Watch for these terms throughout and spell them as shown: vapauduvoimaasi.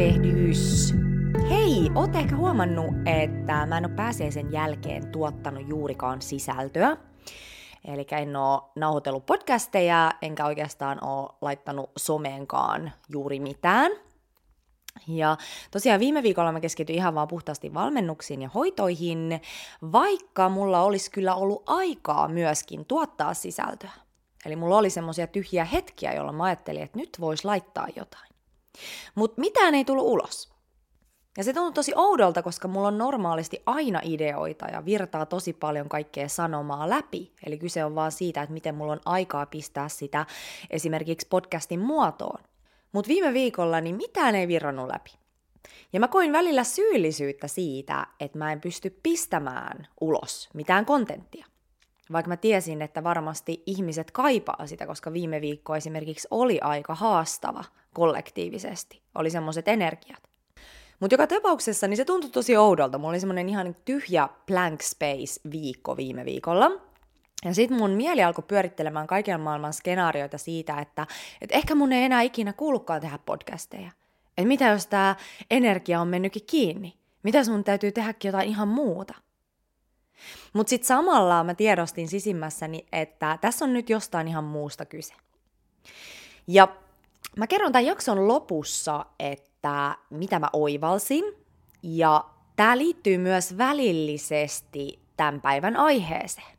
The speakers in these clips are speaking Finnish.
tervehdys! Hei, oot ehkä huomannut, että mä en oo pääsiäisen jälkeen tuottanut juurikaan sisältöä. Eli en oo nauhoitellut podcasteja, enkä oikeastaan oo laittanut someenkaan juuri mitään. Ja tosiaan viime viikolla mä keskityin ihan vaan puhtaasti valmennuksiin ja hoitoihin, vaikka mulla olisi kyllä ollut aikaa myöskin tuottaa sisältöä. Eli mulla oli semmoisia tyhjiä hetkiä, jolloin mä ajattelin, että nyt voisi laittaa jotain. Mutta mitään ei tullut ulos. Ja se tuntui tosi oudolta, koska mulla on normaalisti aina ideoita ja virtaa tosi paljon kaikkea sanomaa läpi. Eli kyse on vaan siitä, että miten mulla on aikaa pistää sitä esimerkiksi podcastin muotoon. Mutta viime viikolla niin mitään ei virrannut läpi. Ja mä koin välillä syyllisyyttä siitä, että mä en pysty pistämään ulos mitään kontenttia. Vaikka mä tiesin, että varmasti ihmiset kaipaa sitä, koska viime viikko esimerkiksi oli aika haastava kollektiivisesti. Oli semmoiset energiat. Mutta joka tapauksessa niin se tuntui tosi oudolta. Mulla oli semmoinen ihan tyhjä blank space viikko viime viikolla. Ja sit mun mieli alkoi pyörittelemään kaiken maailman skenaarioita siitä, että ehkä mun ei enää ikinä kuulukaan tehdä podcasteja. Että mitä jos tää energia on mennytkin kiinni? Mitä jos mun täytyy tehdäkin jotain ihan muuta? Mut sit samalla mä tiedostin sisimmässäni, että tässä on nyt jostain ihan muusta kyse. Ja mä kerron tämän jakson lopussa, että mitä mä oivalsin. Ja tää liittyy myös välillisesti tämän päivän aiheeseen.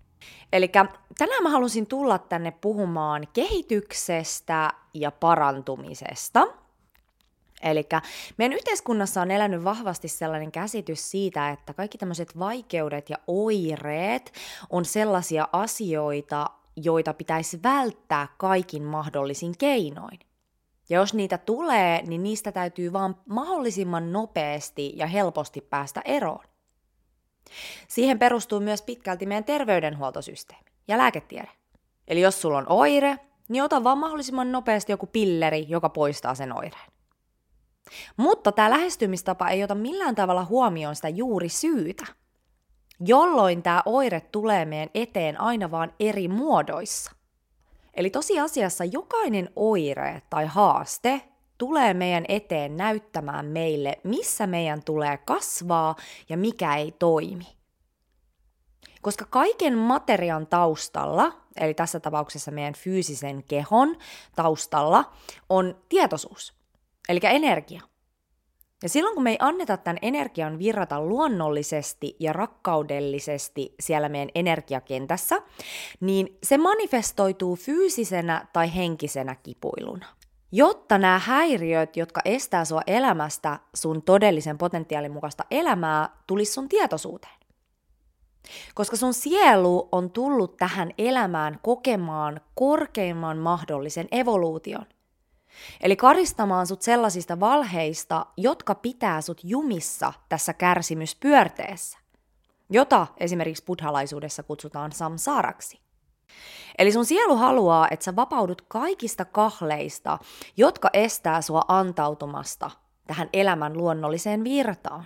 Elikkä tänään mä halusin tulla tänne puhumaan kehityksestä ja parantumisesta. Elikkä meidän yhteiskunnassa on elänyt vahvasti sellainen käsitys siitä, että kaikki tämmöiset vaikeudet ja oireet on sellaisia asioita, joita pitäisi välttää kaikin mahdollisin keinoin. Ja jos niitä tulee, niin niistä täytyy vaan mahdollisimman nopeasti ja helposti päästä eroon. Siihen perustuu myös pitkälti meidän terveydenhuoltosysteemi ja lääketiede. Eli jos sulla on oire, niin ota vaan mahdollisimman nopeasti joku pilleri, joka poistaa sen oireen. Mutta tämä lähestymistapa ei ota millään tavalla huomioon sitä juurisyytä, jolloin tämä oire tulee meidän eteen aina vaan eri muodoissa. Eli tosiasiassa jokainen oire tai haaste tulee meidän eteen näyttämään meille, missä meidän tulee kasvaa ja mikä ei toimi. Koska kaiken materian taustalla, eli tässä tapauksessa meidän fyysisen kehon taustalla, on tietoisuus, eli energia. Ja silloin kun me ei anneta tämän energian virrata luonnollisesti ja rakkaudellisesti siellä meidän energiakentässä, niin se manifestoituu fyysisenä tai henkisenä kipuiluna. Jotta nämä häiriöt, jotka estää sua elämästä sun todellisen potentiaalin mukaista elämää, tulisi sun tietoisuuteen. Koska sun sielu on tullut tähän elämään kokemaan korkeimman mahdollisen evoluution. Eli karistamaan sut sellaisista valheista, jotka pitää sut jumissa tässä kärsimyspyörteessä, jota esimerkiksi buddhalaisuudessa kutsutaan samsaraksi. Eli sun sielu haluaa, että sä vapaudut kaikista kahleista, jotka estää sua antautumasta tähän elämän luonnolliseen virtaan.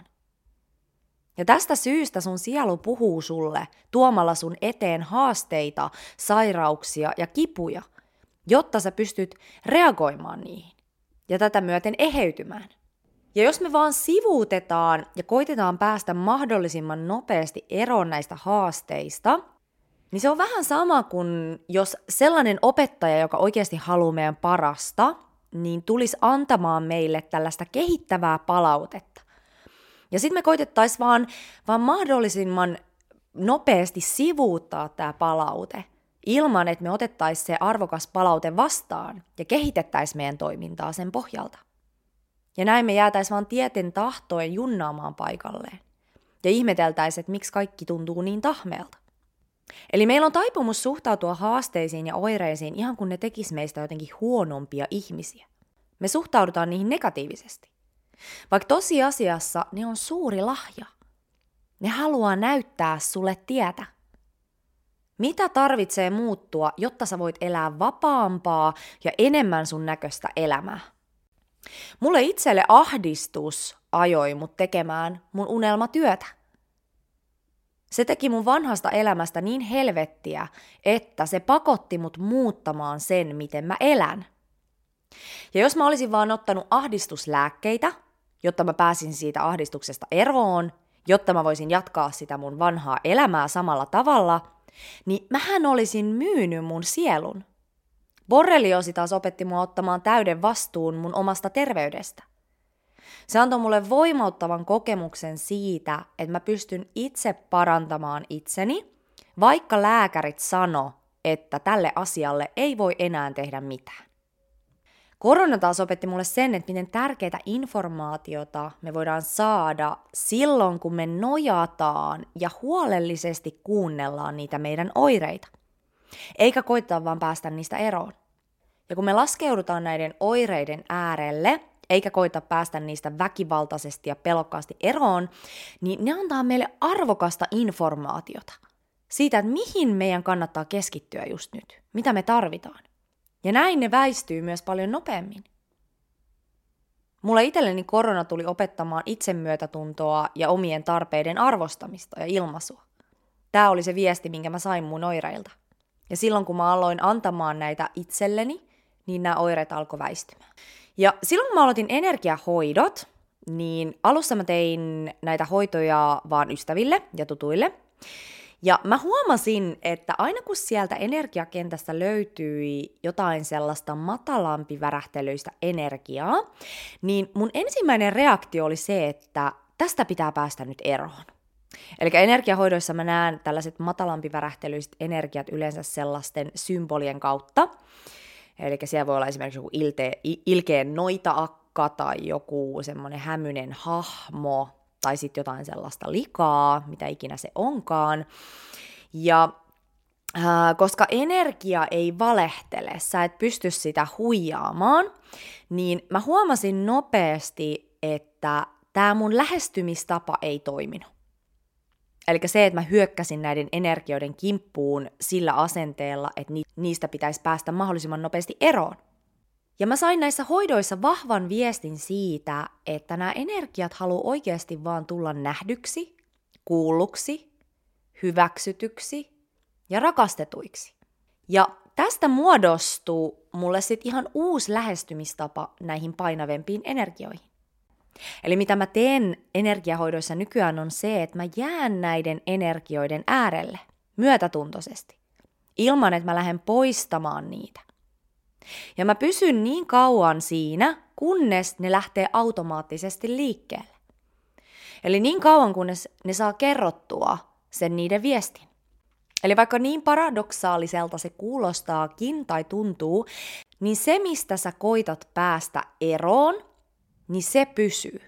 Ja tästä syystä sun sielu puhuu sulle tuomalla sun eteen haasteita, sairauksia ja kipuja, jotta sä pystyt reagoimaan niihin ja tätä myöten eheytymään. Ja jos me vaan sivuutetaan ja koitetaan päästä mahdollisimman nopeasti eroon näistä haasteista, niin se on vähän sama kuin jos sellainen opettaja, joka oikeasti haluaa meidän parasta, niin tulisi antamaan meille tällaista kehittävää palautetta. Ja sitten me koitettaisiin vaan mahdollisimman nopeasti sivuuttaa tämä palaute, ilman että me otettaisiin se arvokas palaute vastaan ja kehitettäisiin meidän toimintaa sen pohjalta. Ja näin me jäätäisiin vaan tieten tahtoen junnaamaan paikalleen ja ihmeteltäisiin, että miksi kaikki tuntuu niin tahmeelta. Eli meillä on taipumus suhtautua haasteisiin ja oireisiin ihan kun ne tekis meistä jotenkin huonompia ihmisiä. Me suhtaudutaan niihin negatiivisesti. Vaikka tosiasiassa ne on suuri lahja. Ne haluaa näyttää sulle tietä. Mitä tarvitsee muuttua, jotta sä voit elää vapaampaa ja enemmän sun näköistä elämää? Mulle itselle ahdistus ajoi mut tekemään mun unelmatyötä. Se teki mun vanhasta elämästä niin helvettiä, että se pakotti mut muuttamaan sen, miten mä elän. Ja jos mä olisin vaan ottanut ahdistuslääkkeitä, jotta mä pääsin siitä ahdistuksesta eroon, jotta mä voisin jatkaa sitä mun vanhaa elämää samalla tavalla, niin mähän olisin myynyt mun sielun. Borrelioosi taas opetti mua ottamaan täyden vastuun mun omasta terveydestä. Se antoi mulle voimauttavan kokemuksen siitä, että mä pystyn itse parantamaan itseni, vaikka lääkärit sano, että tälle asialle ei voi enää tehdä mitään. Korona taas opetti mulle sen, että miten tärkeää informaatiota me voidaan saada silloin, kun me nojataan ja huolellisesti kuunnellaan niitä meidän oireita. Eikä koittaa vaan päästä niistä eroon. Ja kun me laskeudutaan näiden oireiden äärelle, eikä koita päästä niistä väkivaltaisesti ja pelokkaasti eroon, niin ne antaa meille arvokasta informaatiota siitä, että mihin meidän kannattaa keskittyä just nyt, mitä me tarvitaan. Ja näin ne väistyy myös paljon nopeammin. Mulle itselleni korona tuli opettamaan itsemyötätuntoa ja omien tarpeiden arvostamista ja ilmaisua. Tämä oli se viesti, minkä mä sain mun oireilta. Ja silloin, kun mä aloin antamaan näitä itselleni, niin nämä oireet alkoi väistymään. Ja silloin, kun mä aloitin energiahoidot, niin alussa mä tein näitä hoitoja vaan ystäville ja tutuille. Ja mä huomasin, että aina kun sieltä energiakentästä löytyi jotain sellaista matalampi värähtelyistä energiaa, niin mun ensimmäinen reaktio oli se, että tästä pitää päästä nyt eroon. Eli energiahoidoissa mä näen tällaiset matalampi värähtelyiset energiat yleensä sellaisten symbolien kautta. Eli siellä voi olla esimerkiksi joku ilkeä noita-akka tai joku semmoinen hämyinen hahmo tai sitten jotain sellaista likaa, mitä ikinä se onkaan. Ja koska energia ei valehtele, sä et pysty sitä huijaamaan, niin mä huomasin nopeasti, että tämä mun lähestymistapa ei toiminut. Eli se, että mä hyökkäsin näiden energioiden kimppuun sillä asenteella, että niistä pitäisi päästä mahdollisimman nopeasti eroon. Ja mä sain näissä hoidoissa vahvan viestin siitä, että nämä energiat haluaa oikeasti vaan tulla nähdyksi, kuulluksi, hyväksytyksi ja rakastetuiksi. Ja tästä muodostuu mulle sitten ihan uusi lähestymistapa näihin painavempiin energioihin. Eli mitä mä teen energiahoidoissa nykyään on se, että mä jään näiden energioiden äärelle myötätuntoisesti, ilman että mä lähden poistamaan niitä. Ja mä pysyn niin kauan siinä, kunnes ne lähtee automaattisesti liikkeelle. Eli niin kauan, kunnes ne saa kerrottua sen niiden viestin. Eli vaikka niin paradoksaaliselta se kuulostaakin tai tuntuu, niin se, mistä sä koitat päästä eroon, niin se pysyy.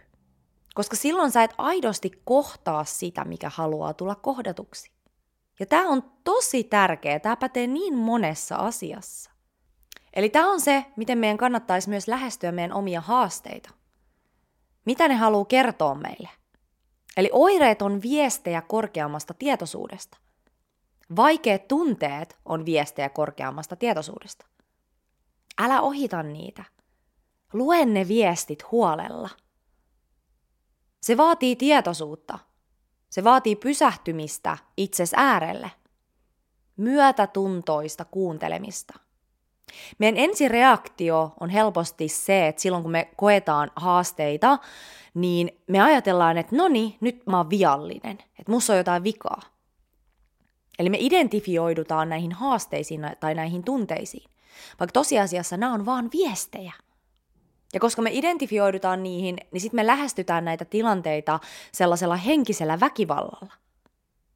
Koska silloin sä et aidosti kohtaa sitä, mikä haluaa tulla kohdatuksi. Ja tää on tosi tärkeä, tää pätee niin monessa asiassa. Eli tää on se, miten meidän kannattaisi myös lähestyä meidän omia haasteita. Mitä ne haluaa kertoa meille? Eli oireet on viestejä korkeammasta tietoisuudesta. Vaikeat tunteet on viestejä korkeammasta tietoisuudesta. Älä ohita niitä. Lue ne viestit huolella. Se vaatii tietoisuutta. Se vaatii pysähtymistä itses äärelle. Myötätuntoista kuuntelemista. Meidän ensireaktio on helposti se, että silloin kun me koetaan haasteita, niin me ajatellaan, että noni, nyt mä oon viallinen, että musta on jotain vikaa. Eli me identifioidutaan näihin haasteisiin tai näihin tunteisiin, vaikka tosiasiassa nämä on vaan viestejä. Ja koska me identifioidutaan niihin, niin sitten me lähestytään näitä tilanteita sellaisella henkisellä väkivallalla.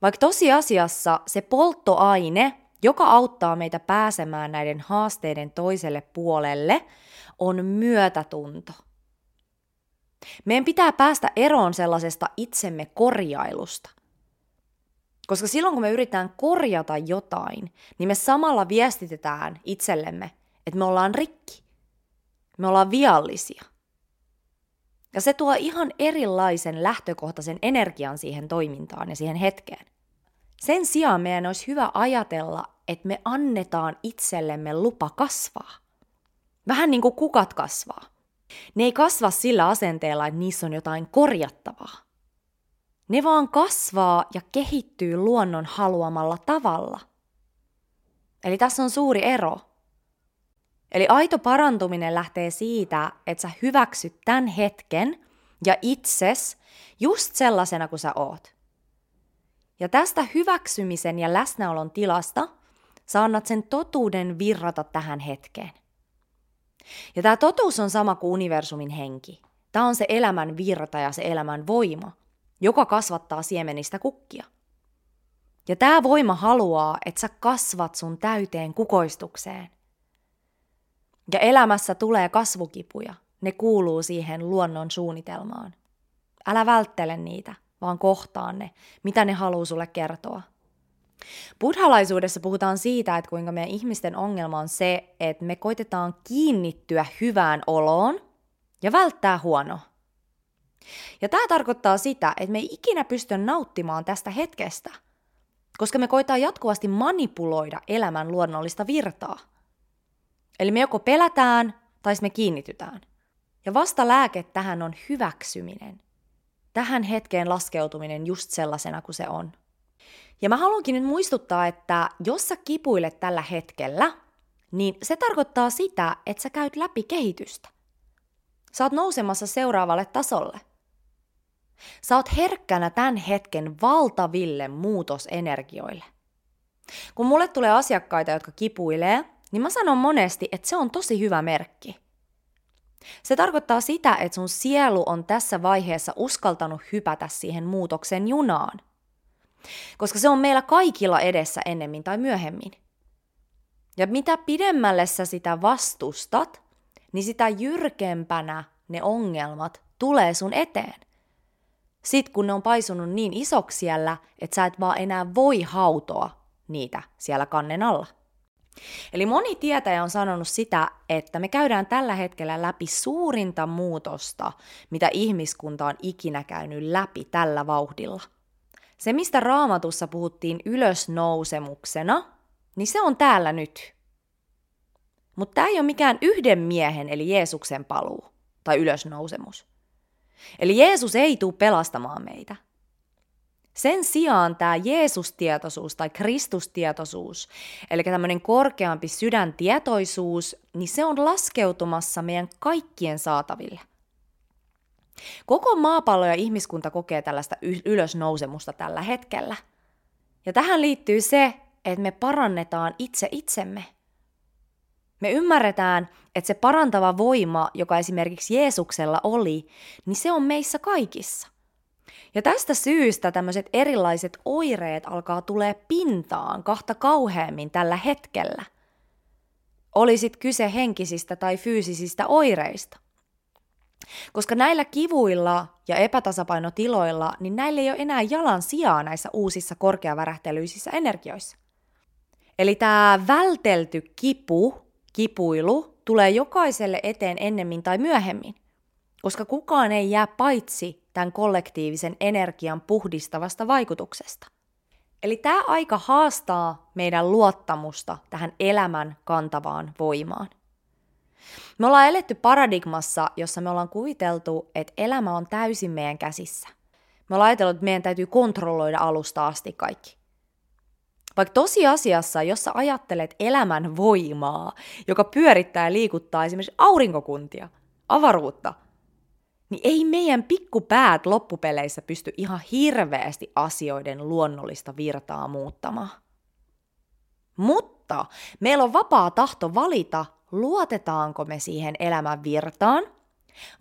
Vaikka tosiasiassa se polttoaine, joka auttaa meitä pääsemään näiden haasteiden toiselle puolelle, on myötätunto. Meidän pitää päästä eroon sellaisesta itsemme korjailusta. Koska silloin, kun me yritetään korjata jotain, niin me samalla viestitetään itsellemme, että me ollaan rikki. Me ollaan viallisia. Ja se tuo ihan erilaisen lähtökohtaisen energian siihen toimintaan ja siihen hetkeen. Sen sijaan meidän olisi hyvä ajatella, että me annetaan itsellemme lupa kasvaa. Vähän niin kuin kukat kasvaa. Ne ei kasva sillä asenteella, että niissä on jotain korjattavaa. Ne vaan kasvaa ja kehittyy luonnon haluamalla tavalla. Eli tässä on suuri ero. Eli aito parantuminen lähtee siitä, että sä hyväksyt tämän hetken ja itses just sellaisena kuin sä oot. Ja tästä hyväksymisen ja läsnäolon tilasta sä annat sen totuuden virrata tähän hetkeen. Ja tämä totuus on sama kuin universumin henki. Tämä on se elämän virta ja se elämän voima, joka kasvattaa siemenistä kukkia. Ja tämä voima haluaa, että sä kasvat sun täyteen kukoistukseen. Ja elämässä tulee kasvukipuja. Ne kuuluu siihen luonnon suunnitelmaan. Älä välttele niitä, vaan kohtaa ne, mitä ne haluaa sulle kertoa. Buddhalaisuudessa puhutaan siitä, että kuinka meidän ihmisten ongelma on se, että me koitetaan kiinnittyä hyvään oloon ja välttää huonoa. Ja tämä tarkoittaa sitä, että me ei ikinä pysty nauttimaan tästä hetkestä, koska me koitetaan jatkuvasti manipuloida elämän luonnollista virtaa. Eli me joko pelätään tai me kiinnitytään. Ja vasta lääke tähän on hyväksyminen. Tähän hetkeen laskeutuminen just sellaisena kuin se on. Ja mä haluankin nyt muistuttaa, että jos sä kipuilet tällä hetkellä, niin se tarkoittaa sitä, että sä käyt läpi kehitystä. Sä oot nousemassa seuraavalle tasolle. Sä oot herkkänä tämän hetken valtaville muutosenergioille. Kun mulle tulee asiakkaita, jotka kipuilee, niin mä sanon monesti, että se on tosi hyvä merkki. Se tarkoittaa sitä, että sun sielu on tässä vaiheessa uskaltanut hypätä siihen muutoksen junaan. Koska se on meillä kaikilla edessä ennemmin tai myöhemmin. Ja mitä pidemmälle sä sitä vastustat, niin sitä jyrkempänä ne ongelmat tulee sun eteen. Sitten kun ne on paisunut niin isoksi siellä, että sä et vaan enää voi hautoa niitä siellä kannen alla. Eli moni tietäjä on sanonut sitä, että me käydään tällä hetkellä läpi suurinta muutosta, mitä ihmiskunta on ikinä käynyt läpi tällä vauhdilla. Se, mistä Raamatussa puhuttiin ylösnousemuksena, niin se on täällä nyt. Mutta tämä ei ole mikään yhden miehen eli Jeesuksen paluu tai ylösnousemus. Eli Jeesus ei tule pelastamaan meitä. Sen sijaan tämä Jeesustietoisuus tai Kristustietoisuus, eli tämmöinen korkeampi sydäntietoisuus, niin se on laskeutumassa meidän kaikkien saataville. Koko maapallo ja ihmiskunta kokee tällaista ylösnousemusta tällä hetkellä. Ja tähän liittyy se, että me parannetaan itse itsemme. Me ymmärretään, että se parantava voima, joka esimerkiksi Jeesuksella oli, niin se on meissä kaikissa. Ja tästä syystä tämmöiset erilaiset oireet alkaa tulee pintaan kahta kauheammin tällä hetkellä. Oli sit kyse henkisistä tai fyysisistä oireista. Koska näillä kivuilla ja epätasapainotiloilla, niin näillä ei ole enää jalan sijaa näissä uusissa korkeavärähtelyisissä energioissa. Eli tämä vältelty kipuilu, tulee jokaiselle eteen ennemmin tai myöhemmin, koska kukaan ei jää paitsi tämän kollektiivisen energian puhdistavasta vaikutuksesta. Eli tämä aika haastaa meidän luottamusta tähän elämän kantavaan voimaan. Me ollaan eletty paradigmassa, jossa me ollaan kuviteltu, että elämä on täysin meidän käsissä. Me ollaan ajatellut, että meidän täytyy kontrolloida alusta asti kaikki. Vaikka tosiasiassa, jos sä ajattelet elämän voimaa, joka pyörittää ja liikuttaa esimerkiksi aurinkokuntia, avaruutta, niin ei meidän pikkupäät loppupeleissä pysty ihan hirveästi asioiden luonnollista virtaa muuttamaan. Mutta meillä on vapaa tahto valita, luotetaanko me siihen elämän virtaan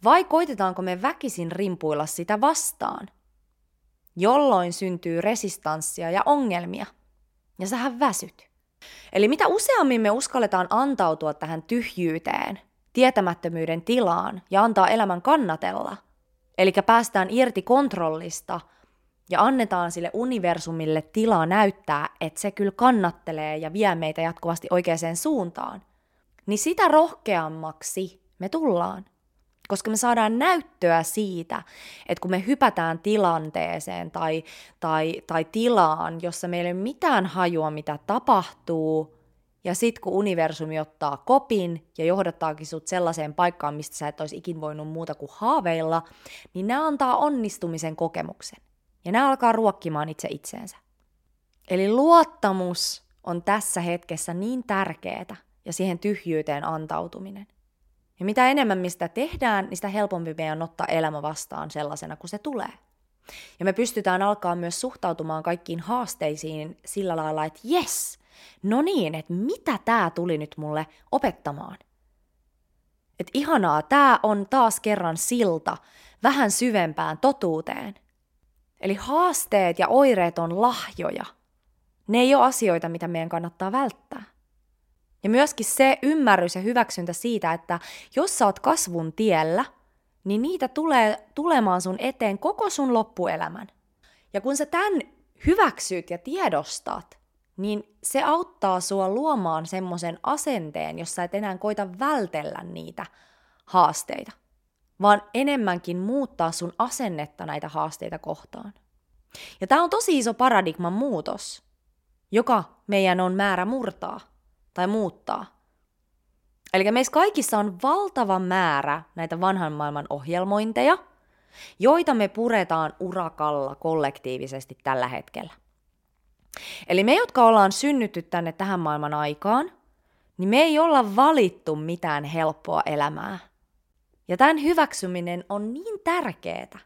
vai koitetaanko me väkisin rimpuilla sitä vastaan, jolloin syntyy resistanssia ja ongelmia. Ja sähän väsyt. Eli mitä useammin me uskalletaan antautua tähän tyhjyyteen, tietämättömyyden tilaan ja antaa elämän kannatella, eli päästään irti kontrollista ja annetaan sille universumille tilaa näyttää, että se kyllä kannattelee ja vie meitä jatkuvasti oikeaan suuntaan, niin sitä rohkeammaksi me tullaan. Koska me saadaan näyttöä siitä, että kun me hypätään tilanteeseen tai tilaan, jossa meillä ei ole mitään hajua, mitä tapahtuu, ja sitten kun universumi ottaa kopin ja johdattaakin sut sellaiseen paikkaan, mistä sä et olisi ikin voinut muuta kuin haaveilla, niin nämä antaa onnistumisen kokemuksen. Ja nämä alkaa ruokkimaan itse itseensä. Eli luottamus on tässä hetkessä niin tärkeää ja siihen tyhjyyteen antautuminen. Ja mitä enemmän mistä tehdään, niin sitä helpompi meidän ottaa elämä vastaan sellaisena kuin se tulee. Ja me pystytään alkaa myös suhtautumaan kaikkiin haasteisiin sillä lailla, että jes, no niin, että mitä tää tuli nyt mulle opettamaan? Että ihanaa, tää on taas kerran silta vähän syvempään totuuteen. Eli haasteet ja oireet on lahjoja. Ne ei ole asioita, mitä meidän kannattaa välttää. Ja myöskin se ymmärrys ja hyväksyntä siitä, että jos sä oot kasvun tiellä, niin niitä tulee tulemaan sun eteen koko sun loppuelämän. Ja kun sä tämän hyväksyt ja tiedostat, niin se auttaa sua luomaan semmoisen asenteen, jossa et enää koita vältellä niitä haasteita, vaan enemmänkin muuttaa sun asennetta näitä haasteita kohtaan. Ja tää on tosi iso paradigman muutos, joka meidän on määrä murtaa tai muuttaa. Eli meissä kaikissa on valtava määrä näitä vanhan maailman ohjelmointeja, joita me puretaan urakalla kollektiivisesti tällä hetkellä. Eli me, jotka ollaan synnytty tänne tähän maailman aikaan, niin me ei olla valittu mitään helppoa elämää. Ja tämän hyväksyminen on niin tärkeää.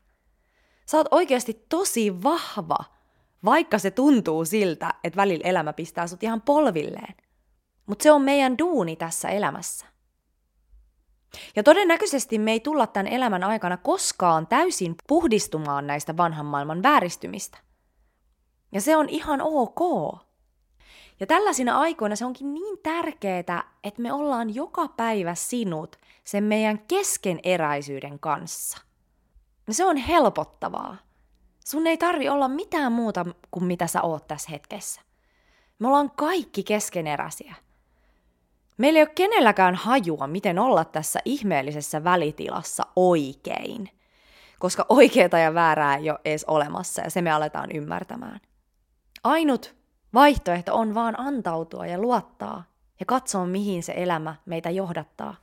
Sä oot oikeasti tosi vahva, vaikka se tuntuu siltä, että välillä elämä pistää sut ihan polvilleen. Mutta se on meidän duuni tässä elämässä. Ja todennäköisesti me ei tulla tämän elämän aikana koskaan täysin puhdistumaan näistä vanhan maailman vääristymistä. Ja se on ihan ok. Ja tällaisina aikoina se onkin niin tärkeää, että me ollaan joka päivä sinut sen meidän keskeneräisyyden kanssa. Ja se on helpottavaa. Sun ei tarvi olla mitään muuta kuin mitä sä oot tässä hetkessä. Me ollaan kaikki keskeneräisiä. Meillä ei ole kenelläkään hajua, miten olla tässä ihmeellisessä välitilassa oikein. Koska oikeata ja väärää ei ole edes olemassa ja se me aletaan ymmärtämään. Ainut vaihtoehto on vaan antautua ja luottaa ja katsoa, mihin se elämä meitä johdattaa.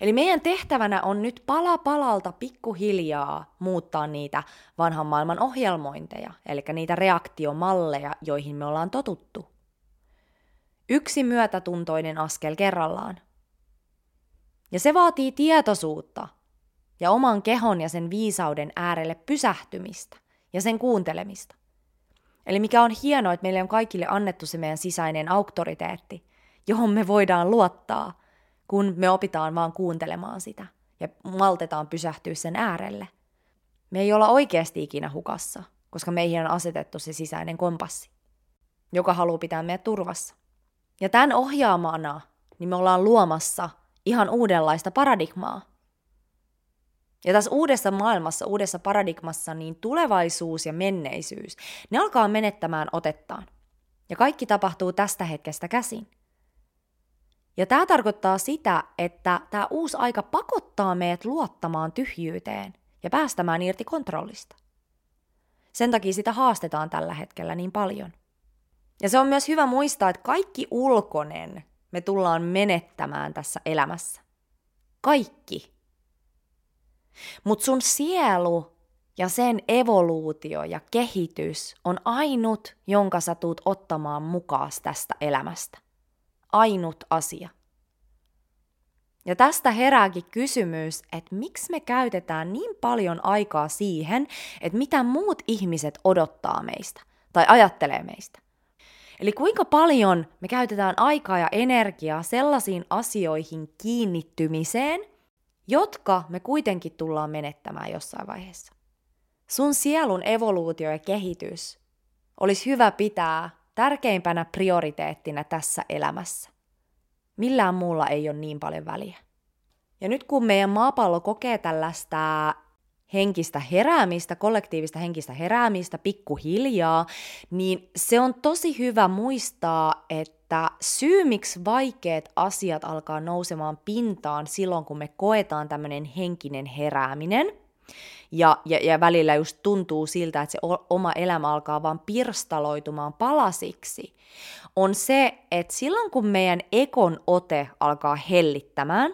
Eli meidän tehtävänä on nyt pala palalta pikkuhiljaa muuttaa niitä vanhan maailman ohjelmointeja, eli niitä reaktiomalleja, joihin me ollaan totuttu. Yksi myötätuntoinen askel kerrallaan. Ja se vaatii tietoisuutta ja oman kehon ja sen viisauden äärelle pysähtymistä ja sen kuuntelemista. Eli mikä on hienoa, että meille on kaikille annettu se meidän sisäinen auktoriteetti, johon me voidaan luottaa, kun me opitaan vaan kuuntelemaan sitä ja maltetaan pysähtyä sen äärelle. Me ei olla oikeasti ikinä hukassa, koska meihin on asetettu se sisäinen kompassi, joka haluaa pitää meidät turvassa. Ja tämän ohjaamana niin me ollaan luomassa ihan uudenlaista paradigmaa. Ja tässä uudessa maailmassa, uudessa paradigmassa, niin tulevaisuus ja menneisyys, ne alkaa menettämään otettaan. Ja kaikki tapahtuu tästä hetkestä käsin. Ja tämä tarkoittaa sitä, että tämä uusi aika pakottaa meidät luottamaan tyhjyyteen ja päästämään irti kontrollista. Sen takia sitä haastetaan tällä hetkellä niin paljon. Ja se on myös hyvä muistaa, että kaikki ulkoinen me tullaan menettämään tässä elämässä. Kaikki. Mutta sun sielu ja sen evoluutio ja kehitys on ainut, jonka sä tuut ottamaan mukaas tästä elämästä. Ainut asia. Ja tästä herääkin kysymys, että miksi me käytetään niin paljon aikaa siihen, että mitä muut ihmiset odottaa meistä tai ajattelee meistä. Eli kuinka paljon me käytetään aikaa ja energiaa sellaisiin asioihin kiinnittymiseen, jotka me kuitenkin tullaan menettämään jossain vaiheessa. Sun sielun evoluutio ja kehitys olisi hyvä pitää tärkeimpänä prioriteettina tässä elämässä. Millään muulla ei ole niin paljon väliä. Ja nyt kun meidän maapallo kokee tällaista henkistä heräämistä, kollektiivista henkistä heräämistä pikkuhiljaa, niin se on tosi hyvä muistaa, että syy miksi vaikeat asiat alkaa nousemaan pintaan silloin, kun me koetaan tämmöinen henkinen herääminen, ja välillä just tuntuu siltä, että se oma elämä alkaa vaan pirstaloitumaan palasiksi, on se, että silloin kun meidän ekon ote alkaa hellittämään,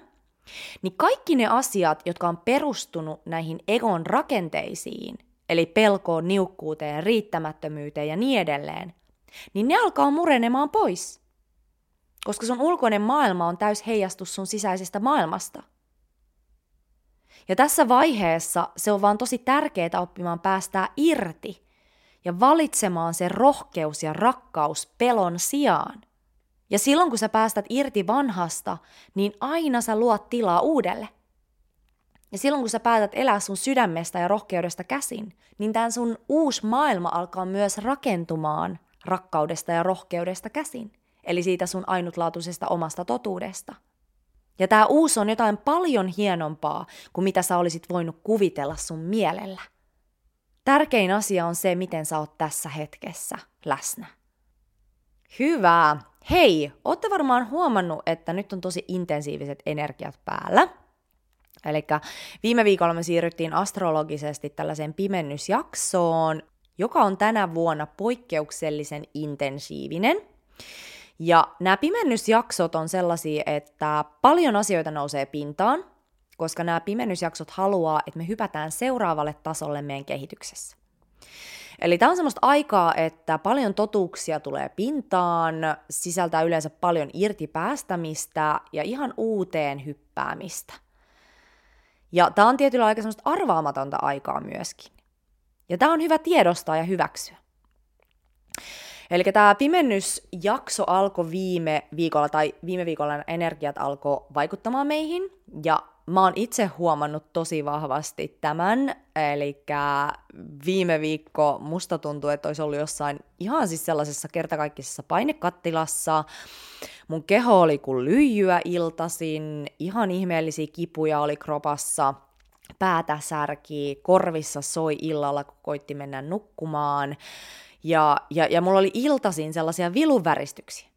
niin kaikki ne asiat, jotka on perustunut näihin egon rakenteisiin, eli pelkoon, niukkuuteen, riittämättömyyteen ja niin edelleen, niin ne alkaa murenemaan pois. koska sun ulkoinen maailma on täys heijastus sun sisäisestä maailmasta. Ja tässä vaiheessa se on vaan tosi tärkeää oppimaan päästää irti ja valitsemaan se rohkeus ja rakkaus pelon sijaan. Ja silloin kun sä päästät irti vanhasta, niin aina sä luot tilaa uudelle. Ja silloin kun sä päätät elää sun sydämestä ja rohkeudesta käsin, niin tämän sun uusi maailma alkaa myös rakentumaan rakkaudesta ja rohkeudesta käsin. Eli siitä sun ainutlaatuisesta omasta totuudesta. Ja tää uusi on jotain paljon hienompaa kuin mitä sä olisit voinut kuvitella sun mielellä. Tärkein asia on se, miten sä oot tässä hetkessä läsnä. Hyvä! Hei, ootte varmaan huomannut, että nyt on tosi intensiiviset energiat päällä. Eli viime viikolla me siirryttiin astrologisesti tällaiseen pimennysjaksoon, joka on tänä vuonna poikkeuksellisen intensiivinen. Ja nämä pimennysjaksot on sellaisia, että paljon asioita nousee pintaan, koska nämä pimennysjaksot haluaa, että me hypätään seuraavalle tasolle meidän kehityksessä. Eli tämä on semmoista aikaa, että paljon totuuksia tulee pintaan, sisältää yleensä paljon irtipäästämistä ja ihan uuteen hyppäämistä. Ja tämä on tietyllä aika semmoista arvaamatonta aikaa myöskin. Ja tämä on hyvä tiedostaa ja hyväksyä. Eli tämä pimennysjakso alkoi viime viikolla energiat alkoi vaikuttamaan meihin. Ja mä oon itse huomannut tosi vahvasti tämän. Eli viime viikko musta tuntui, että olisi ollut jossain ihan siis sellaisessa kertakaikkisessa painekattilassa. Mun keho oli kuin lyijyä iltaisin, ihan ihmeellisiä kipuja oli kropassa. Päätä särki, korvissa soi illalla, kun koitti mennä nukkumaan. Ja mulla oli iltaisin sellaisia viluväristyksiä.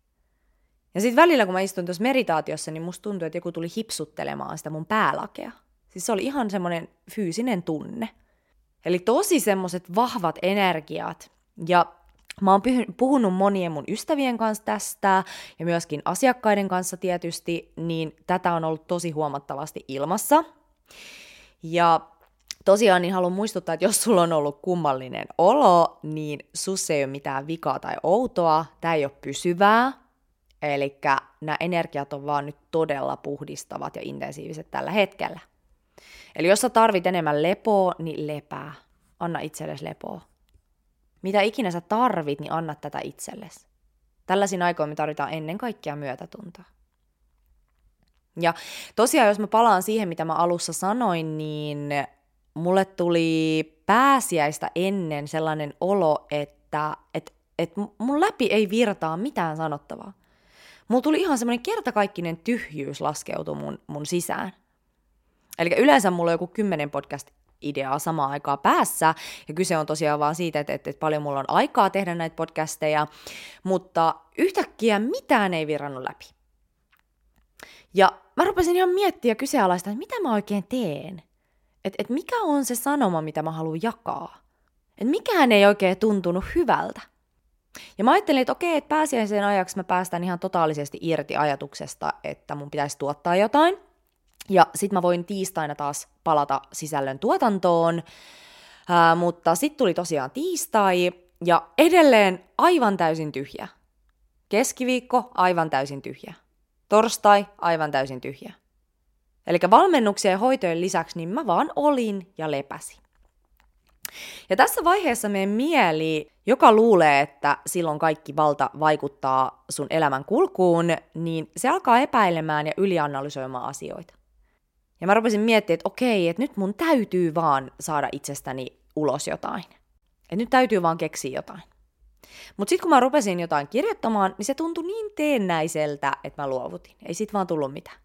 Ja sitten välillä, kun mä istuin tuossa meditaatiossa, niin musta tuntui, että joku tuli hipsuttelemaan sitä mun päälakea. Siis se oli ihan semmoinen fyysinen tunne. Eli tosi semmoiset vahvat energiat. Ja mä oon puhunut monien mun ystävien kanssa tästä ja myöskin asiakkaiden kanssa tietysti, niin tätä on ollut tosi huomattavasti ilmassa. Ja tosiaan niin haluan muistuttaa, että jos sulla on ollut kummallinen olo, niin sussa ei ole mitään vikaa tai outoa. Tämä ei ole pysyvää. Eli nämä energiat on vaan nyt todella puhdistavat ja intensiiviset tällä hetkellä. Eli jos sä tarvit enemmän lepoa, niin lepää. Anna itsellesi lepoa. Mitä ikinä sä tarvit, niin anna tätä itsellesi. Tällaisin aikoin me tarvitaan ennen kaikkea myötätuntoa. Ja tosiaan, jos mä palaan siihen, mitä mä alussa sanoin, niin mulle tuli pääsiäistä ennen sellainen olo, että mun läpi ei virtaa mitään sanottavaa. Mulla tuli ihan semmoinen kertakaikkinen tyhjyys laskeutui mun sisään. Eli yleensä mulla on joku 10 podcast-ideaa samaan aikaan päässä, ja kyse on tosiaan vaan siitä, että paljon mulla on aikaa tehdä näitä podcasteja, mutta yhtäkkiä mitään ei virrannut läpi. Ja mä rupesin ihan miettiä kyseenalaista, että mitä mä oikein teen? Et mikä on se sanoma, mitä mä haluan jakaa? Et mikään ei oikein tuntunut hyvältä. Ja mä ajattelin, että okei, että pääsiäisen ajaksi mä päästän ihan totaalisesti irti ajatuksesta, että mun pitäisi tuottaa jotain. Ja sit mä voin tiistaina taas palata sisällön tuotantoon. Mutta sit tuli tosiaan tiistai ja edelleen aivan täysin tyhjä. Keskiviikko aivan täysin tyhjä. Torstai aivan täysin tyhjä. Eli valmennuksia ja hoitojen lisäksi niin mä vaan olin ja lepäsin. Ja tässä vaiheessa meidän mieli, joka luulee, että silloin kaikki valta vaikuttaa sun elämän kulkuun, niin se alkaa epäilemään ja ylianalysoimaan asioita. Ja mä rupesin miettimään, että okei, että nyt mun täytyy vaan saada itsestäni ulos jotain. Että nyt täytyy vaan keksiä jotain. Mutta sitten kun mä rupesin jotain kirjoittamaan, niin se tuntui niin teennäiseltä, että mä luovutin. Ei sit vaan tullut mitään.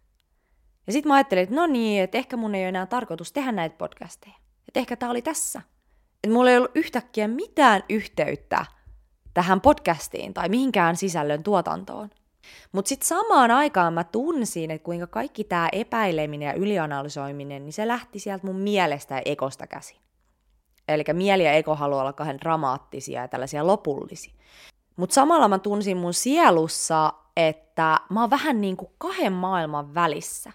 Ja sitten mä ajattelin, että no niin, että ehkä mun ei ole enää tarkoitus tehdä näitä podcasteja. Että ehkä tää oli tässä. Että mulla ei ollut yhtäkkiä mitään yhteyttä tähän podcastiin tai mihinkään sisällön tuotantoon. Mutta sitten samaan aikaan mä tunsin, että kuinka kaikki tää epäileminen ja ylianalysoiminen, niin se lähti sieltä mun mielestä ja ekosta käsin. Eli mieli ja eko haluaa olla kahden dramaattisia ja tällaisia lopullisia. Mutta samalla mä tunsin mun sielussa, että mä oon vähän niin kuin kahden maailman välissä.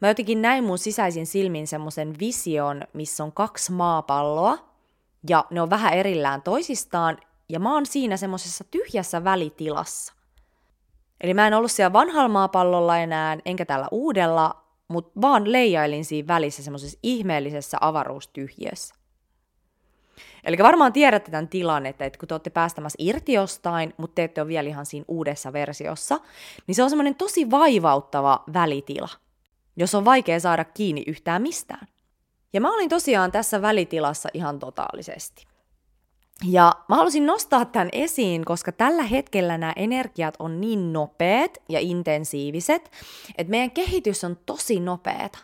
Mä jotenkin näin mun sisäisin silmin semmoisen vision, missä on 2 maapalloa, ja ne on vähän erillään toisistaan, ja mä oon siinä semmoisessa tyhjässä välitilassa. Eli mä en ollut siellä vanhalla maapallolla enää, enkä tällä uudella, mutta vaan leijailin siinä välissä semmoisessa ihmeellisessä avaruustyhjiössä. Eli varmaan tiedätte tämän tilannetta, että kun te olette päästämässä irti jostain, mutta te ette ole vielä ihan siinä uudessa versiossa, niin se on semmoinen tosi vaivauttava välitila, jos on vaikea saada kiinni yhtään mistään. Ja mä olin tosiaan tässä välitilassa ihan totaalisesti. Ja mä halusin nostaa tämän esiin, koska tällä hetkellä nämä energiat on niin nopeat ja intensiiviset, että meidän kehitys on tosi nopeata.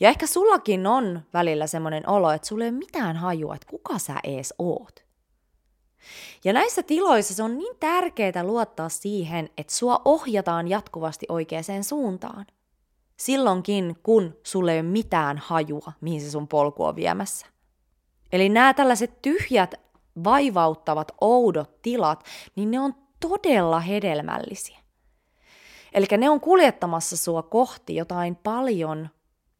Ja ehkä sullakin on välillä semmoinen olo, että sulla ei ole mitään hajua, että kuka sä ees oot. Ja näissä tiloissa se on niin tärkeää luottaa siihen, että sua ohjataan jatkuvasti oikeaan suuntaan. Silloinkin, kun sulla ei ole mitään hajua, mihin se sun polku on viemässä. Eli nämä tällaiset tyhjät, vaivauttavat, oudot tilat, niin ne on todella hedelmällisiä. Eli ne on kuljettamassa sua kohti jotain paljon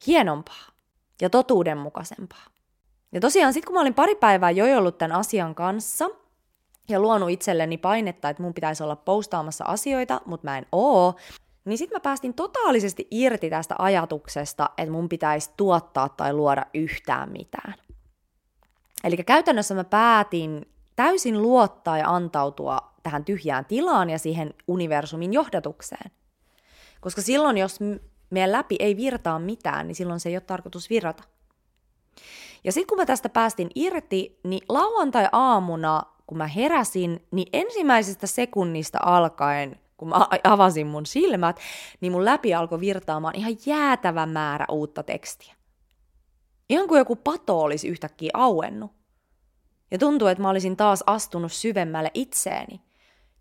hienompaa ja totuudenmukaisempaa. Ja tosiaan sitten kun mä olin pari päivää jo ollut tämän asian kanssa ja luonut itselleni painetta, että mun pitäisi olla postaamassa asioita, mutta mä en oo, niin sitten mä päästin totaalisesti irti tästä ajatuksesta, että mun pitäisi tuottaa tai luoda yhtään mitään. Eli käytännössä mä päätin täysin luottaa ja antautua tähän tyhjään tilaan ja siihen universumin johdatukseen. Koska silloin, jos meidän läpi ei virtaa mitään, niin silloin se ei ole tarkoitus virrata. Ja sitten kun mä tästä päästin irti, niin lauantai-aamuna, kun mä heräsin, niin ensimmäisestä sekunnista alkaen, kun mä avasin mun silmät, niin mun läpi alkoi virtaamaan ihan jäätävä määrä uutta tekstiä. Ihan kuin joku pato olisi yhtäkkiä auennut. Ja tuntuu, että mä olisin taas astunut syvemmälle itseeni.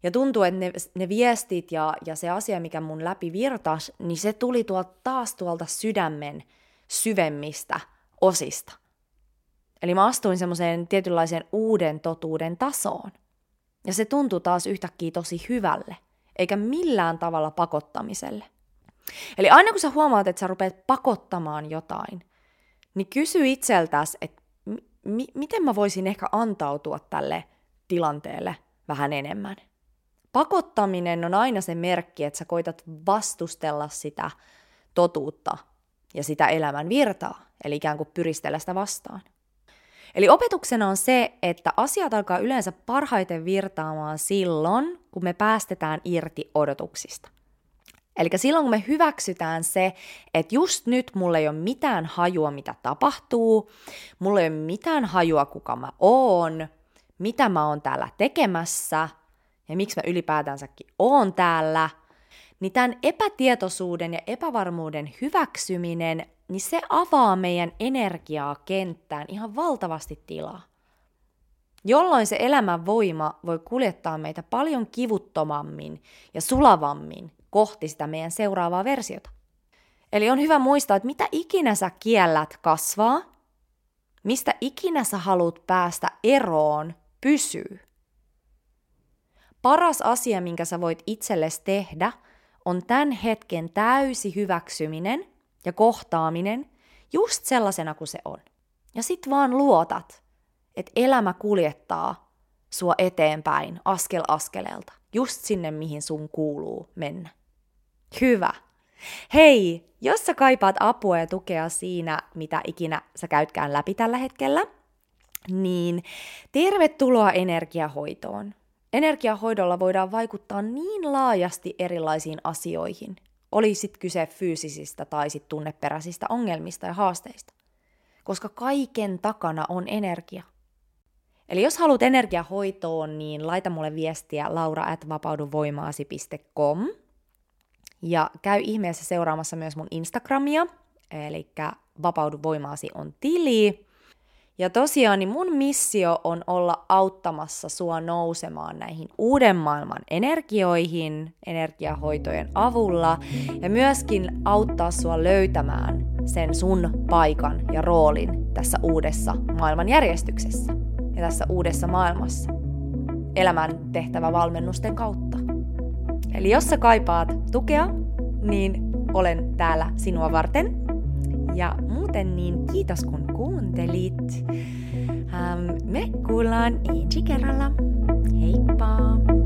Ja tuntuu, että ne viestit ja se asia, mikä mun läpi virtasi, niin se tuli taas tuolta sydämen syvemmistä osista. Eli mä astuin semmoiseen tietynlaiseen uuden totuuden tasoon. Ja se tuntui taas yhtäkkiä tosi hyvälle, eikä millään tavalla pakottamiselle. Eli aina kun sä huomaat, että sä rupeat pakottamaan jotain, niin kysy itseltäsi, että miten mä voisin ehkä antautua tälle tilanteelle vähän enemmän. Pakottaminen on aina se merkki, että sä koitat vastustella sitä totuutta ja sitä elämän virtaa, eli ikään kuin pyristellä sitä vastaan. Eli opetuksena on se, että asiat alkaa yleensä parhaiten virtaamaan silloin, kun me päästetään irti odotuksista. Eli silloin, kun me hyväksytään se, että just nyt mulla ei ole mitään hajua, mitä tapahtuu, mulla ei ole mitään hajua, kuka mä oon, mitä mä oon täällä tekemässä ja miksi mä ylipäätänsäkin oon täällä, niin tämän epätietoisuuden ja epävarmuuden hyväksyminen, niin se avaa meidän energiaa kenttään ihan valtavasti tilaa. Jolloin se elämän voima voi kuljettaa meitä paljon kivuttomammin ja sulavammin kohti sitä meidän seuraavaa versiota. Eli on hyvä muistaa, että mitä ikinä sä kiellät kasvaa, mistä ikinä sä haluat päästä eroon, pysyy. Paras asia, minkä sä voit itsellesi tehdä, on tämän hetken täysi hyväksyminen ja kohtaaminen just sellaisena kuin se on. Ja sit vaan luotat, että elämä kuljettaa sua eteenpäin askel askeleelta, just sinne, mihin sun kuuluu mennä. Hyvä. Hei, jos sä kaipaat apua ja tukea siinä, mitä ikinä sä käytkään läpi tällä hetkellä, niin tervetuloa energiahoitoon. Energiahoidolla voidaan vaikuttaa niin laajasti erilaisiin asioihin, oli sitten kyse fyysisistä tai sitten tunneperäisistä ongelmista ja haasteista, koska kaiken takana on energia. Eli jos haluat energiahoitoon, niin laita mulle viestiä laura@vapauduvoimaasi.com ja käy ihmeessä seuraamassa myös mun Instagramia, eli vapauduvoimaasi on tili. Ja tosiaan niin mun missio on olla auttamassa sua nousemaan näihin uuden maailman energioihin, energiahoitojen avulla ja myöskin auttaa sua löytämään sen sun paikan ja roolin tässä uudessa maailmanjärjestyksessä ja tässä uudessa maailmassa elämän tehtävä valmennusten kautta. Eli jos sä kaipaat tukea, niin olen täällä sinua varten. Ja muuten niin kiitos kun kuuntelit. Me kuullaan ensi kerralla. Heippa!